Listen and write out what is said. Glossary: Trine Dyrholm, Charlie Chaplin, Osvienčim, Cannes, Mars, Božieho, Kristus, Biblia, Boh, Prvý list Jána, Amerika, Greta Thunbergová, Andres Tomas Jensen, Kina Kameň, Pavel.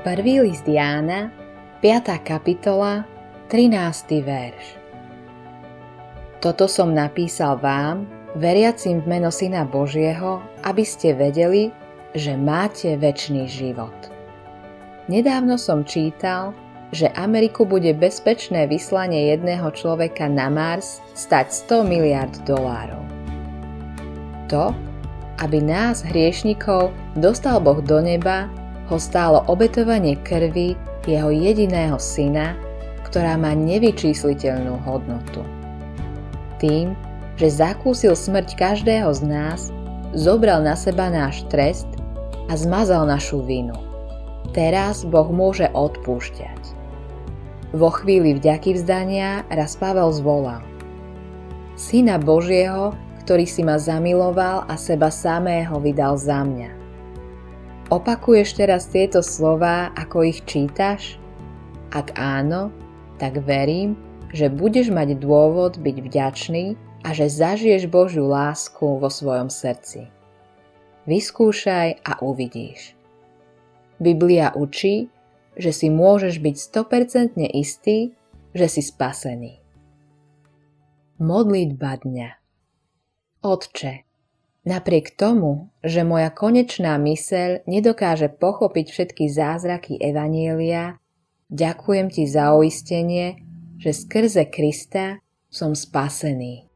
Prvý list Jána, 5. kapitola, 13. verš. Toto som napísal vám, veriacim v meno Syna Božieho, aby ste vedeli, že máte večný život. Nedávno som čítal, že Ameriku bude bezpečné vyslanie jedného človeka na Mars stať $100 miliárd. To, aby nás, hriešnikov, dostal Boh do neba, ho stálo obetovanie krvi jeho jediného syna, ktorá má nevyčísliteľnú hodnotu. Tým, že zakúsil smrť každého z nás, zobral na seba náš trest a zmazal našu vinu. Teraz Boh môže odpúšťať. Vo chvíli vďaky vzdania raz Pavel zvolal: Syna Božieho, ktorý si ma zamiloval a seba samého vydal za mňa. Opakuješ teraz tieto slová, ako ich čítaš? Ak áno, tak verím, že budeš mať dôvod byť vďačný a že zažiješ Božiu lásku vo svojom srdci. Vyskúšaj a uvidíš. Biblia učí, že si môžeš byť 100% istý, že si spasený. Modlitba dňa. Otče, napriek tomu, že moja konečná myseľ nedokáže pochopiť všetky zázraky Evanielia, ďakujem ti za uistenie, že skrze Krista som spasený.